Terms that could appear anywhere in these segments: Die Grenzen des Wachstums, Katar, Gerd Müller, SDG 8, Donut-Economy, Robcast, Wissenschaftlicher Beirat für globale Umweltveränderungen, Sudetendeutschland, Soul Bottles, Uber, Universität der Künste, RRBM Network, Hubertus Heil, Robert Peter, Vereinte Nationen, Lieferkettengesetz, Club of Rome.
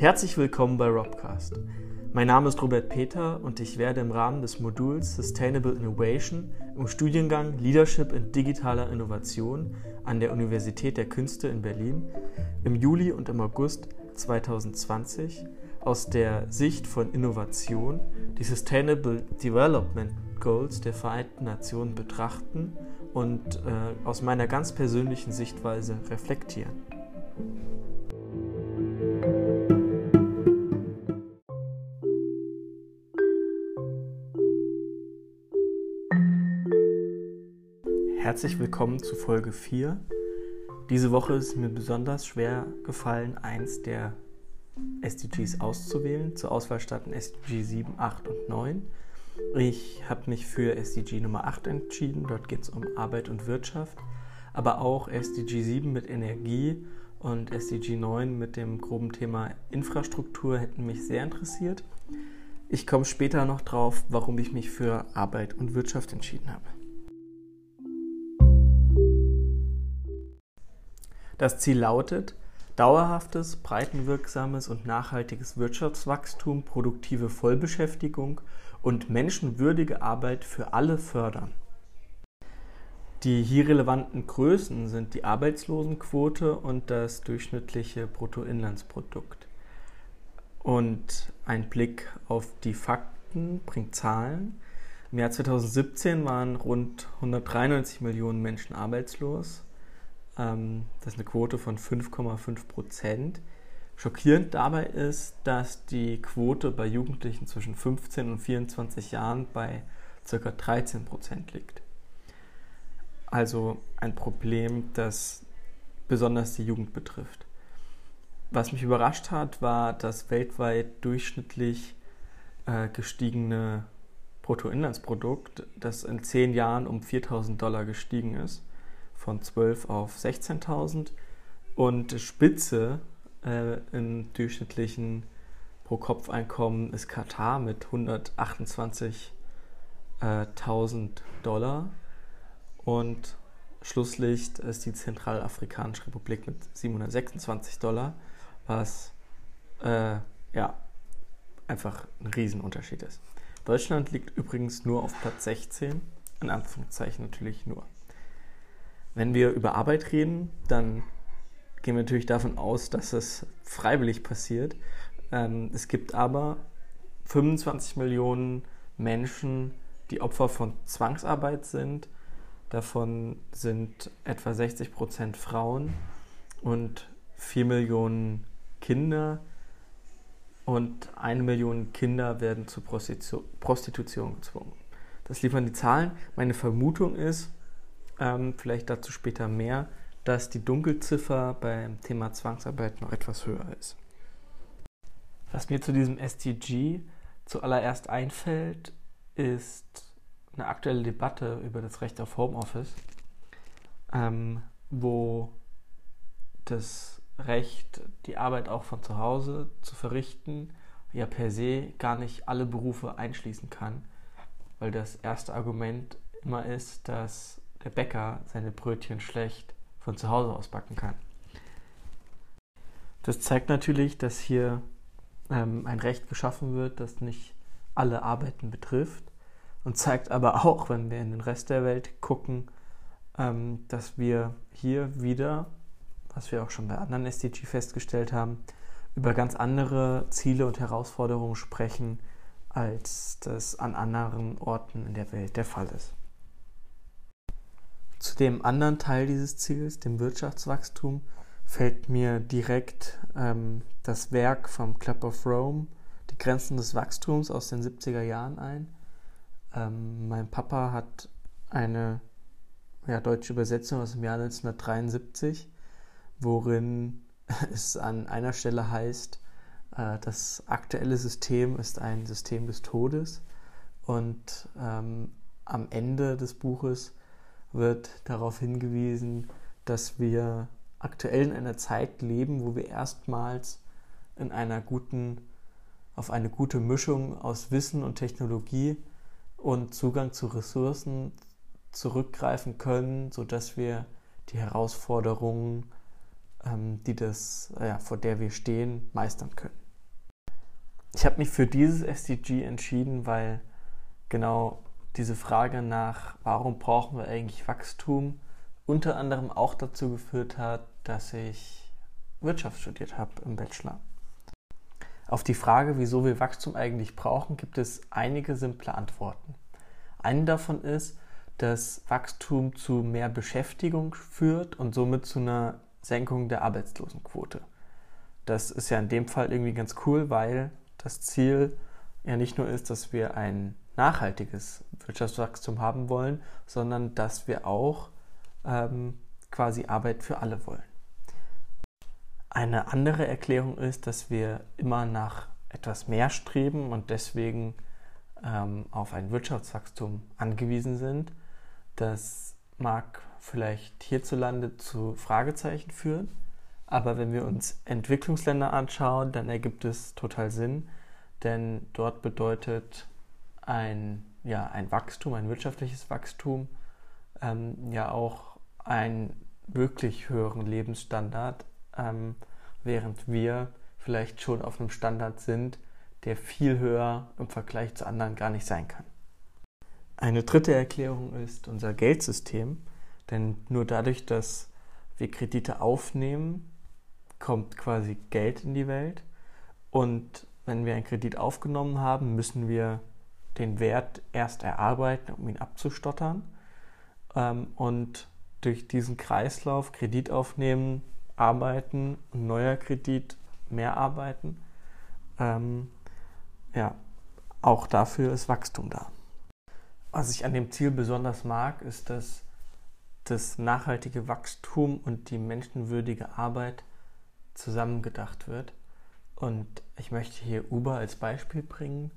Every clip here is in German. Herzlich willkommen bei Robcast. Mein Name ist Robert Peter und ich werde im Rahmen des Moduls Sustainable Innovation im Studiengang Leadership in digitaler Innovation an der Universität der Künste in Berlin im Juli und im August 2020 aus der Sicht von Innovation die Sustainable Development Goals der Vereinten Nationen betrachten und aus meiner ganz persönlichen Sichtweise reflektieren. Herzlich willkommen zu Folge 4. Diese Woche ist mir besonders schwer gefallen, eins der SDGs auszuwählen. Zur Auswahl standen SDG 7, 8 und 9. Ich habe mich für SDG Nummer 8 entschieden, dort geht es um Arbeit und Wirtschaft, aber auch SDG 7 mit Energie und SDG 9 mit dem groben Thema Infrastruktur hätten mich sehr interessiert. Ich komme später noch drauf, warum ich mich für Arbeit und Wirtschaft entschieden habe. Das Ziel lautet: dauerhaftes, breitenwirksames und nachhaltiges Wirtschaftswachstum, produktive Vollbeschäftigung und menschenwürdige Arbeit für alle fördern. Die hier relevanten Größen sind die Arbeitslosenquote und das durchschnittliche Bruttoinlandsprodukt. Und ein Blick auf die Fakten bringt Zahlen. Im Jahr 2017 waren rund 193 Millionen Menschen arbeitslos. Das ist eine Quote von 5,5%. Schockierend dabei ist, dass die Quote bei Jugendlichen zwischen 15 und 24 Jahren bei ca. 13% liegt. Also ein Problem, das besonders die Jugend betrifft. Was mich überrascht hat, war das weltweit durchschnittlich gestiegene Bruttoinlandsprodukt, das in 10 Jahren um $4.000 gestiegen ist, von 12 auf 16.000 und Spitze im durchschnittlichen Pro-Kopf-Einkommen ist Katar mit $128.000 und Schlusslicht ist die Zentralafrikanische Republik mit $726, was einfach ein Riesenunterschied ist. Deutschland liegt übrigens nur auf Platz 16, in Anführungszeichen natürlich nur. Wenn wir über Arbeit reden, dann gehen wir natürlich davon aus, dass es freiwillig passiert. Es gibt aber 25 Millionen Menschen, die Opfer von Zwangsarbeit sind. Davon sind etwa 60% Frauen und 4 Millionen Kinder. Und 1 Million Kinder werden zur Prostitution gezwungen. Das liefern die Zahlen. Meine Vermutung ist, vielleicht dazu später mehr, dass die Dunkelziffer beim Thema Zwangsarbeit noch etwas höher ist. Was mir zu diesem SDG zuallererst einfällt, ist eine aktuelle Debatte über das Recht auf Homeoffice, wo das Recht, die Arbeit auch von zu Hause zu verrichten, ja per se gar nicht alle Berufe einschließen kann, weil das erste Argument immer ist, dass der Bäcker seine Brötchen schlecht von zu Hause aus backen kann. Das zeigt natürlich, dass hier ein Recht geschaffen wird, das nicht alle Arbeiten betrifft, und zeigt aber auch, wenn wir in den Rest der Welt gucken, dass wir hier wieder, was wir auch schon bei anderen SDG festgestellt haben, über ganz andere Ziele und Herausforderungen sprechen, als das an anderen Orten in der Welt der Fall ist. Zu dem anderen Teil dieses Ziels, dem Wirtschaftswachstum, fällt mir direkt das Werk vom Club of Rome, Die Grenzen des Wachstums, aus den 70er Jahren ein. Mein Papa hat eine deutsche Übersetzung aus dem Jahr 1973, worin es an einer Stelle heißt, das aktuelle System ist ein System des Todes, und am Ende des Buches wird darauf hingewiesen, dass wir aktuell in einer Zeit leben, wo wir erstmals auf eine gute Mischung aus Wissen und Technologie und Zugang zu Ressourcen zurückgreifen können, sodass wir die Herausforderungen, vor der wir stehen, meistern können. Ich habe mich für dieses SDG entschieden, weil genau diese Frage nach, warum brauchen wir eigentlich Wachstum, unter anderem auch dazu geführt hat, dass ich Wirtschaft studiert habe im Bachelor. Auf die Frage, wieso wir Wachstum eigentlich brauchen, gibt es einige simple Antworten. Eine davon ist, dass Wachstum zu mehr Beschäftigung führt und somit zu einer Senkung der Arbeitslosenquote. Das ist ja in dem Fall irgendwie ganz cool, weil das Ziel ja nicht nur ist, dass wir ein nachhaltiges Wirtschaftswachstum haben wollen, sondern dass wir auch quasi Arbeit für alle wollen. Eine andere Erklärung ist, dass wir immer nach etwas mehr streben und deswegen auf ein Wirtschaftswachstum angewiesen sind. Das mag vielleicht hierzulande zu Fragezeichen führen, aber wenn wir uns Entwicklungsländer anschauen, dann ergibt es total Sinn, denn dort bedeutet ein Wachstum, ein wirtschaftliches Wachstum, ja auch einen wirklich höheren Lebensstandard, während wir vielleicht schon auf einem Standard sind, der viel höher im Vergleich zu anderen gar nicht sein kann. Eine dritte Erklärung ist unser Geldsystem, denn nur dadurch, dass wir Kredite aufnehmen, kommt quasi Geld in die Welt, und wenn wir einen Kredit aufgenommen haben, müssen wir den Wert erst erarbeiten, um ihn abzustottern, und durch diesen Kreislauf Kredit aufnehmen, arbeiten, neuer Kredit, mehr arbeiten. Auch dafür ist Wachstum da. Was ich an dem Ziel besonders mag, ist, dass das nachhaltige Wachstum und die menschenwürdige Arbeit zusammengedacht wird. Und ich möchte hier Uber als Beispiel bringen,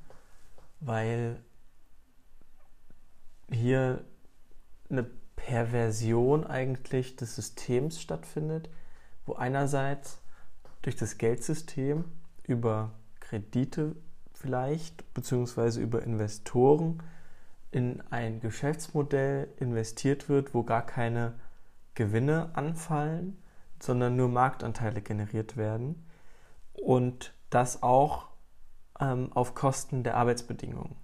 weil hier eine Perversion eigentlich des Systems stattfindet, wo einerseits durch das Geldsystem über Kredite vielleicht, beziehungsweise über Investoren in ein Geschäftsmodell investiert wird, wo gar keine Gewinne anfallen, sondern nur Marktanteile generiert werden, und das auch auf Kosten der Arbeitsbedingungen.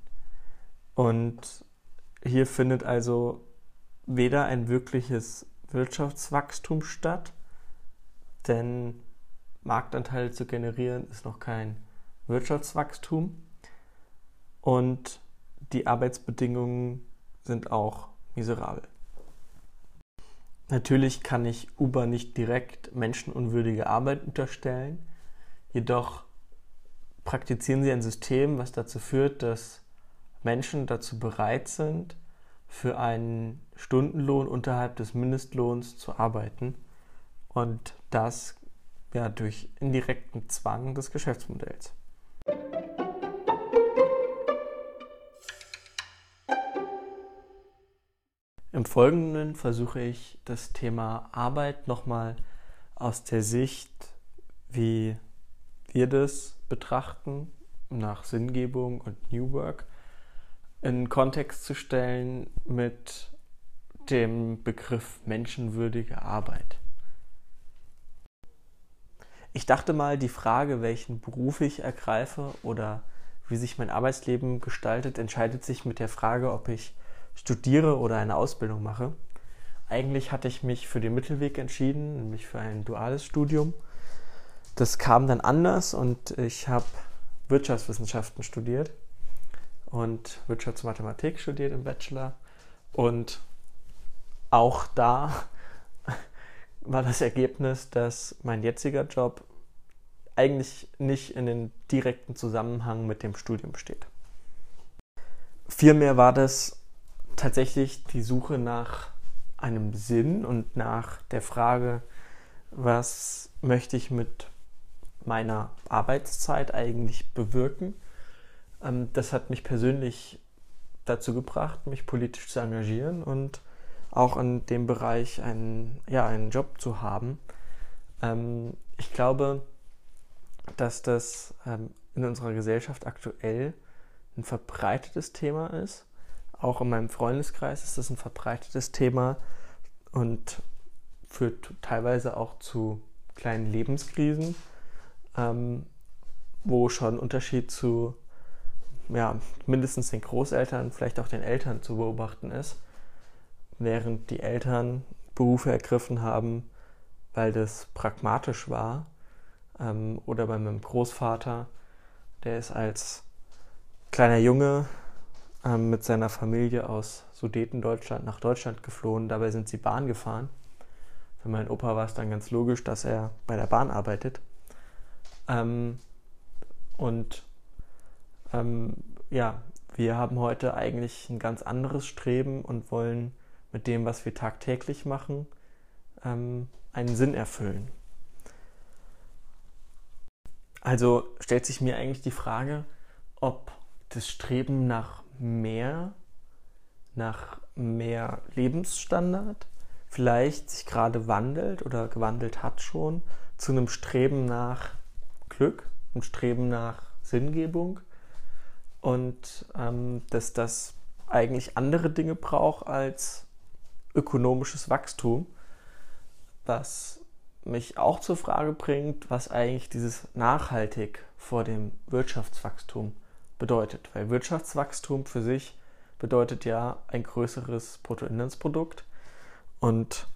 Und hier findet also weder ein wirkliches Wirtschaftswachstum statt, denn Marktanteile zu generieren ist noch kein Wirtschaftswachstum, und die Arbeitsbedingungen sind auch miserabel. Natürlich kann ich Uber nicht direkt menschenunwürdige Arbeit unterstellen, jedoch praktizieren sie ein System, was dazu führt, dass Menschen dazu bereit sind, für einen Stundenlohn unterhalb des Mindestlohns zu arbeiten, und das ja durch indirekten Zwang des Geschäftsmodells. Im Folgenden versuche ich, das Thema Arbeit nochmal aus der Sicht, wie wir das betrachten, nach Sinngebung und New Work, in Kontext zu stellen mit dem Begriff menschenwürdige Arbeit. Ich dachte mal, die Frage, welchen Beruf ich ergreife oder wie sich mein Arbeitsleben gestaltet, entscheidet sich mit der Frage, ob ich studiere oder eine Ausbildung mache. Eigentlich hatte ich mich für den Mittelweg entschieden, nämlich für ein duales Studium. Das kam dann anders und ich habe Wirtschaftswissenschaften studiert und Wirtschaftsmathematik studiert im Bachelor. Und auch da war das Ergebnis, dass mein jetziger Job eigentlich nicht in den direkten Zusammenhang mit dem Studium steht. Vielmehr war das tatsächlich die Suche nach einem Sinn und nach der Frage, was möchte ich mit meiner Arbeitszeit eigentlich bewirken. Das hat mich persönlich dazu gebracht, mich politisch zu engagieren und auch in dem Bereich einen Job zu haben. Ich glaube, dass das in unserer Gesellschaft aktuell ein verbreitetes Thema ist. Auch in meinem Freundeskreis ist das ein verbreitetes Thema und führt teilweise auch zu kleinen Lebenskrisen, wo schon ein Unterschied zu mindestens den Großeltern, vielleicht auch den Eltern zu beobachten ist, während die Eltern Berufe ergriffen haben, weil das pragmatisch war. Oder bei meinem Großvater, der ist als kleiner Junge mit seiner Familie aus Sudetendeutschland nach Deutschland geflohen. Dabei sind sie Bahn gefahren. Für meinen Opa war es dann ganz logisch, dass er bei der Bahn arbeitet. Wir haben heute eigentlich ein ganz anderes Streben und wollen mit dem, was wir tagtäglich machen, einen Sinn erfüllen. Also stellt sich mir eigentlich die Frage, ob das Streben nach mehr Lebensstandard vielleicht sich gerade wandelt oder gewandelt hat schon zu einem Streben nach Glück, einem Streben nach Sinngebung und dass das eigentlich andere Dinge braucht als ökonomisches Wachstum, was mich auch zur Frage bringt, was eigentlich dieses nachhaltig vor dem Wirtschaftswachstum bedeutet. Weil Wirtschaftswachstum für sich bedeutet ja ein größeres Bruttoinlandsprodukt und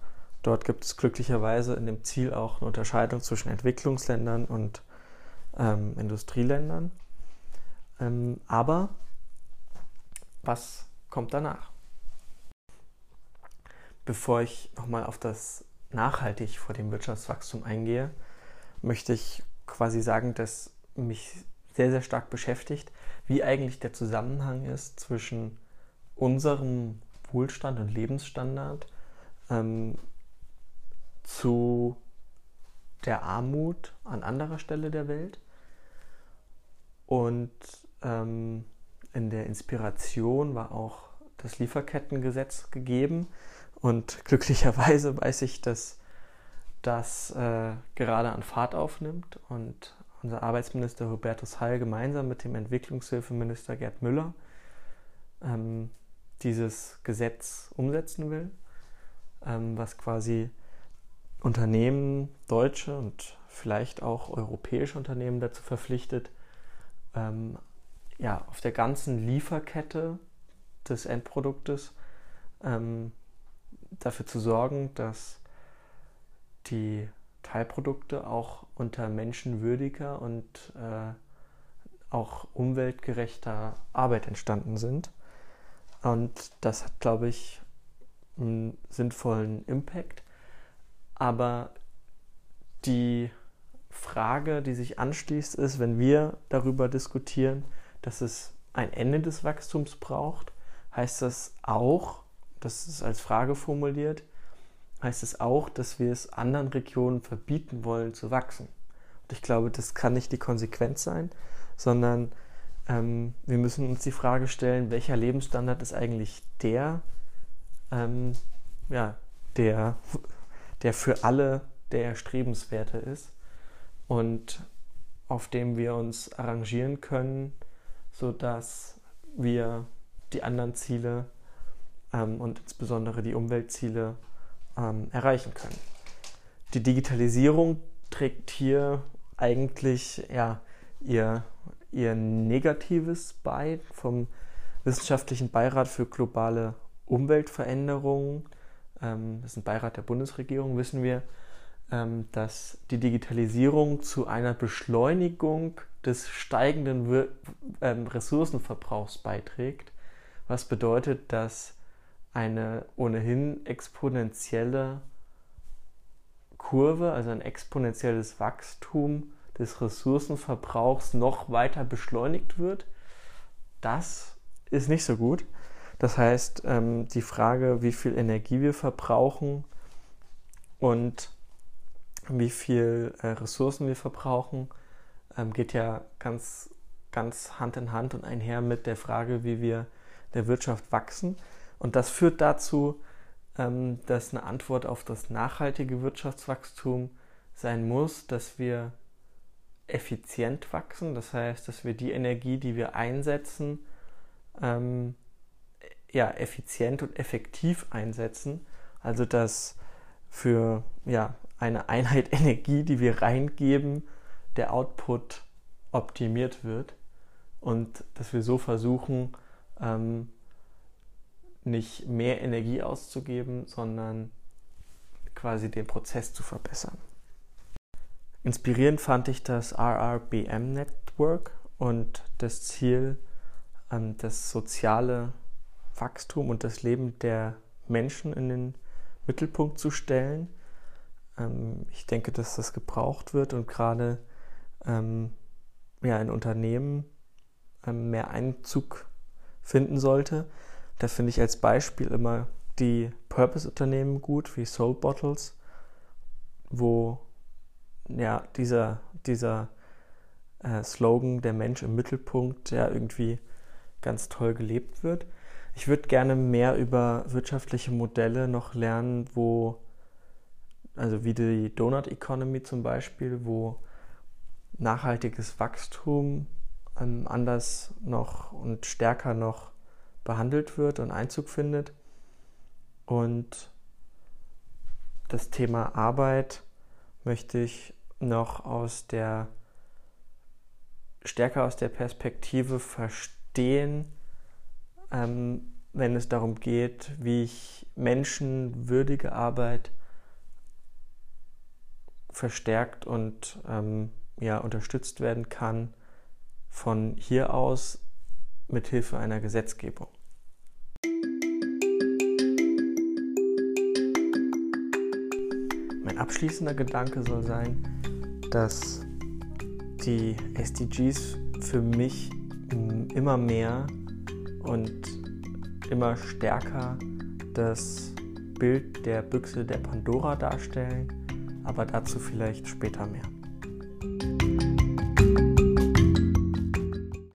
dort gibt es glücklicherweise in dem Ziel auch eine Unterscheidung zwischen Entwicklungsländern und Industrieländern. Aber was kommt danach? Bevor ich nochmal auf das nachhaltig vor dem Wirtschaftswachstum eingehe, möchte ich quasi sagen, dass mich sehr, sehr stark beschäftigt, wie eigentlich der Zusammenhang ist zwischen unserem Wohlstand und Lebensstandard zu der Armut an anderer Stelle der Welt und in der Inspiration war auch das Lieferkettengesetz gegeben. Und glücklicherweise weiß ich, dass das gerade an Fahrt aufnimmt und unser Arbeitsminister Hubertus Heil gemeinsam mit dem Entwicklungshilfeminister Gerd Müller dieses Gesetz umsetzen will, was quasi Unternehmen, deutsche und vielleicht auch europäische Unternehmen dazu verpflichtet, auf der ganzen Lieferkette des Endproduktes dafür zu sorgen, dass die Teilprodukte auch unter menschenwürdiger und auch umweltgerechter Arbeit entstanden sind. Und das hat, glaube ich, einen sinnvollen Impact. Aber die Frage, die sich anschließt, ist, wenn wir darüber diskutieren, dass es ein Ende des Wachstums braucht, heißt das auch, das ist als Frage formuliert, heißt es auch, dass wir es anderen Regionen verbieten wollen zu wachsen. Und ich glaube, das kann nicht die Konsequenz sein, sondern wir müssen uns die Frage stellen, welcher Lebensstandard ist eigentlich der für alle der erstrebenswerte ist und auf dem wir uns arrangieren können, sodass wir die anderen Ziele und insbesondere die Umweltziele erreichen können. Die Digitalisierung trägt hier eigentlich ihr Negatives bei. Vom Wissenschaftlichen Beirat für globale Umweltveränderungen, das ist ein Beirat der Bundesregierung, wissen wir, dass die Digitalisierung zu einer Beschleunigung des steigenden Ressourcenverbrauchs beiträgt, was bedeutet, dass eine ohnehin exponentielle Kurve, also ein exponentielles Wachstum des Ressourcenverbrauchs noch weiter beschleunigt wird. Das ist nicht so gut. Das heißt, die Frage, wie viel Energie wir verbrauchen und wie viel Ressourcen wir verbrauchen, geht ja ganz, ganz Hand in Hand und einher mit der Frage, wie wir der Wirtschaft wachsen. Und das führt dazu, dass eine Antwort auf das nachhaltige Wirtschaftswachstum sein muss, dass wir effizient wachsen. Das heißt, dass wir die Energie, die wir einsetzen, effizient und effektiv einsetzen. Also dass für eine Einheit Energie, die wir reingeben, der Output optimiert wird und dass wir so versuchen, nicht mehr Energie auszugeben, sondern quasi den Prozess zu verbessern. Inspirierend fand ich das RRBM Network und das Ziel, das soziale Wachstum und das Leben der Menschen in den Mittelpunkt zu stellen. Ich denke, dass das gebraucht wird und gerade in Unternehmen mehr Einzug finden sollte. Da finde ich als Beispiel immer die Purpose-Unternehmen gut, wie Soul Bottles, wo dieser Slogan, der Mensch im Mittelpunkt, ja irgendwie ganz toll gelebt wird. Ich würde gerne mehr über wirtschaftliche Modelle noch lernen, wie die Donut-Economy zum Beispiel, wo nachhaltiges Wachstum anders noch und stärker noch behandelt wird und Einzug findet. Und das Thema Arbeit möchte ich noch stärker aus der Perspektive verstehen, wenn es darum geht, wie ich menschenwürdige Arbeit verstärkt und unterstützt werden kann von hier aus mit Hilfe einer Gesetzgebung. Mein abschließender Gedanke soll sein, dass die SDGs für mich immer mehr und immer stärker das Bild der Büchse der Pandora darstellen, aber dazu vielleicht später mehr.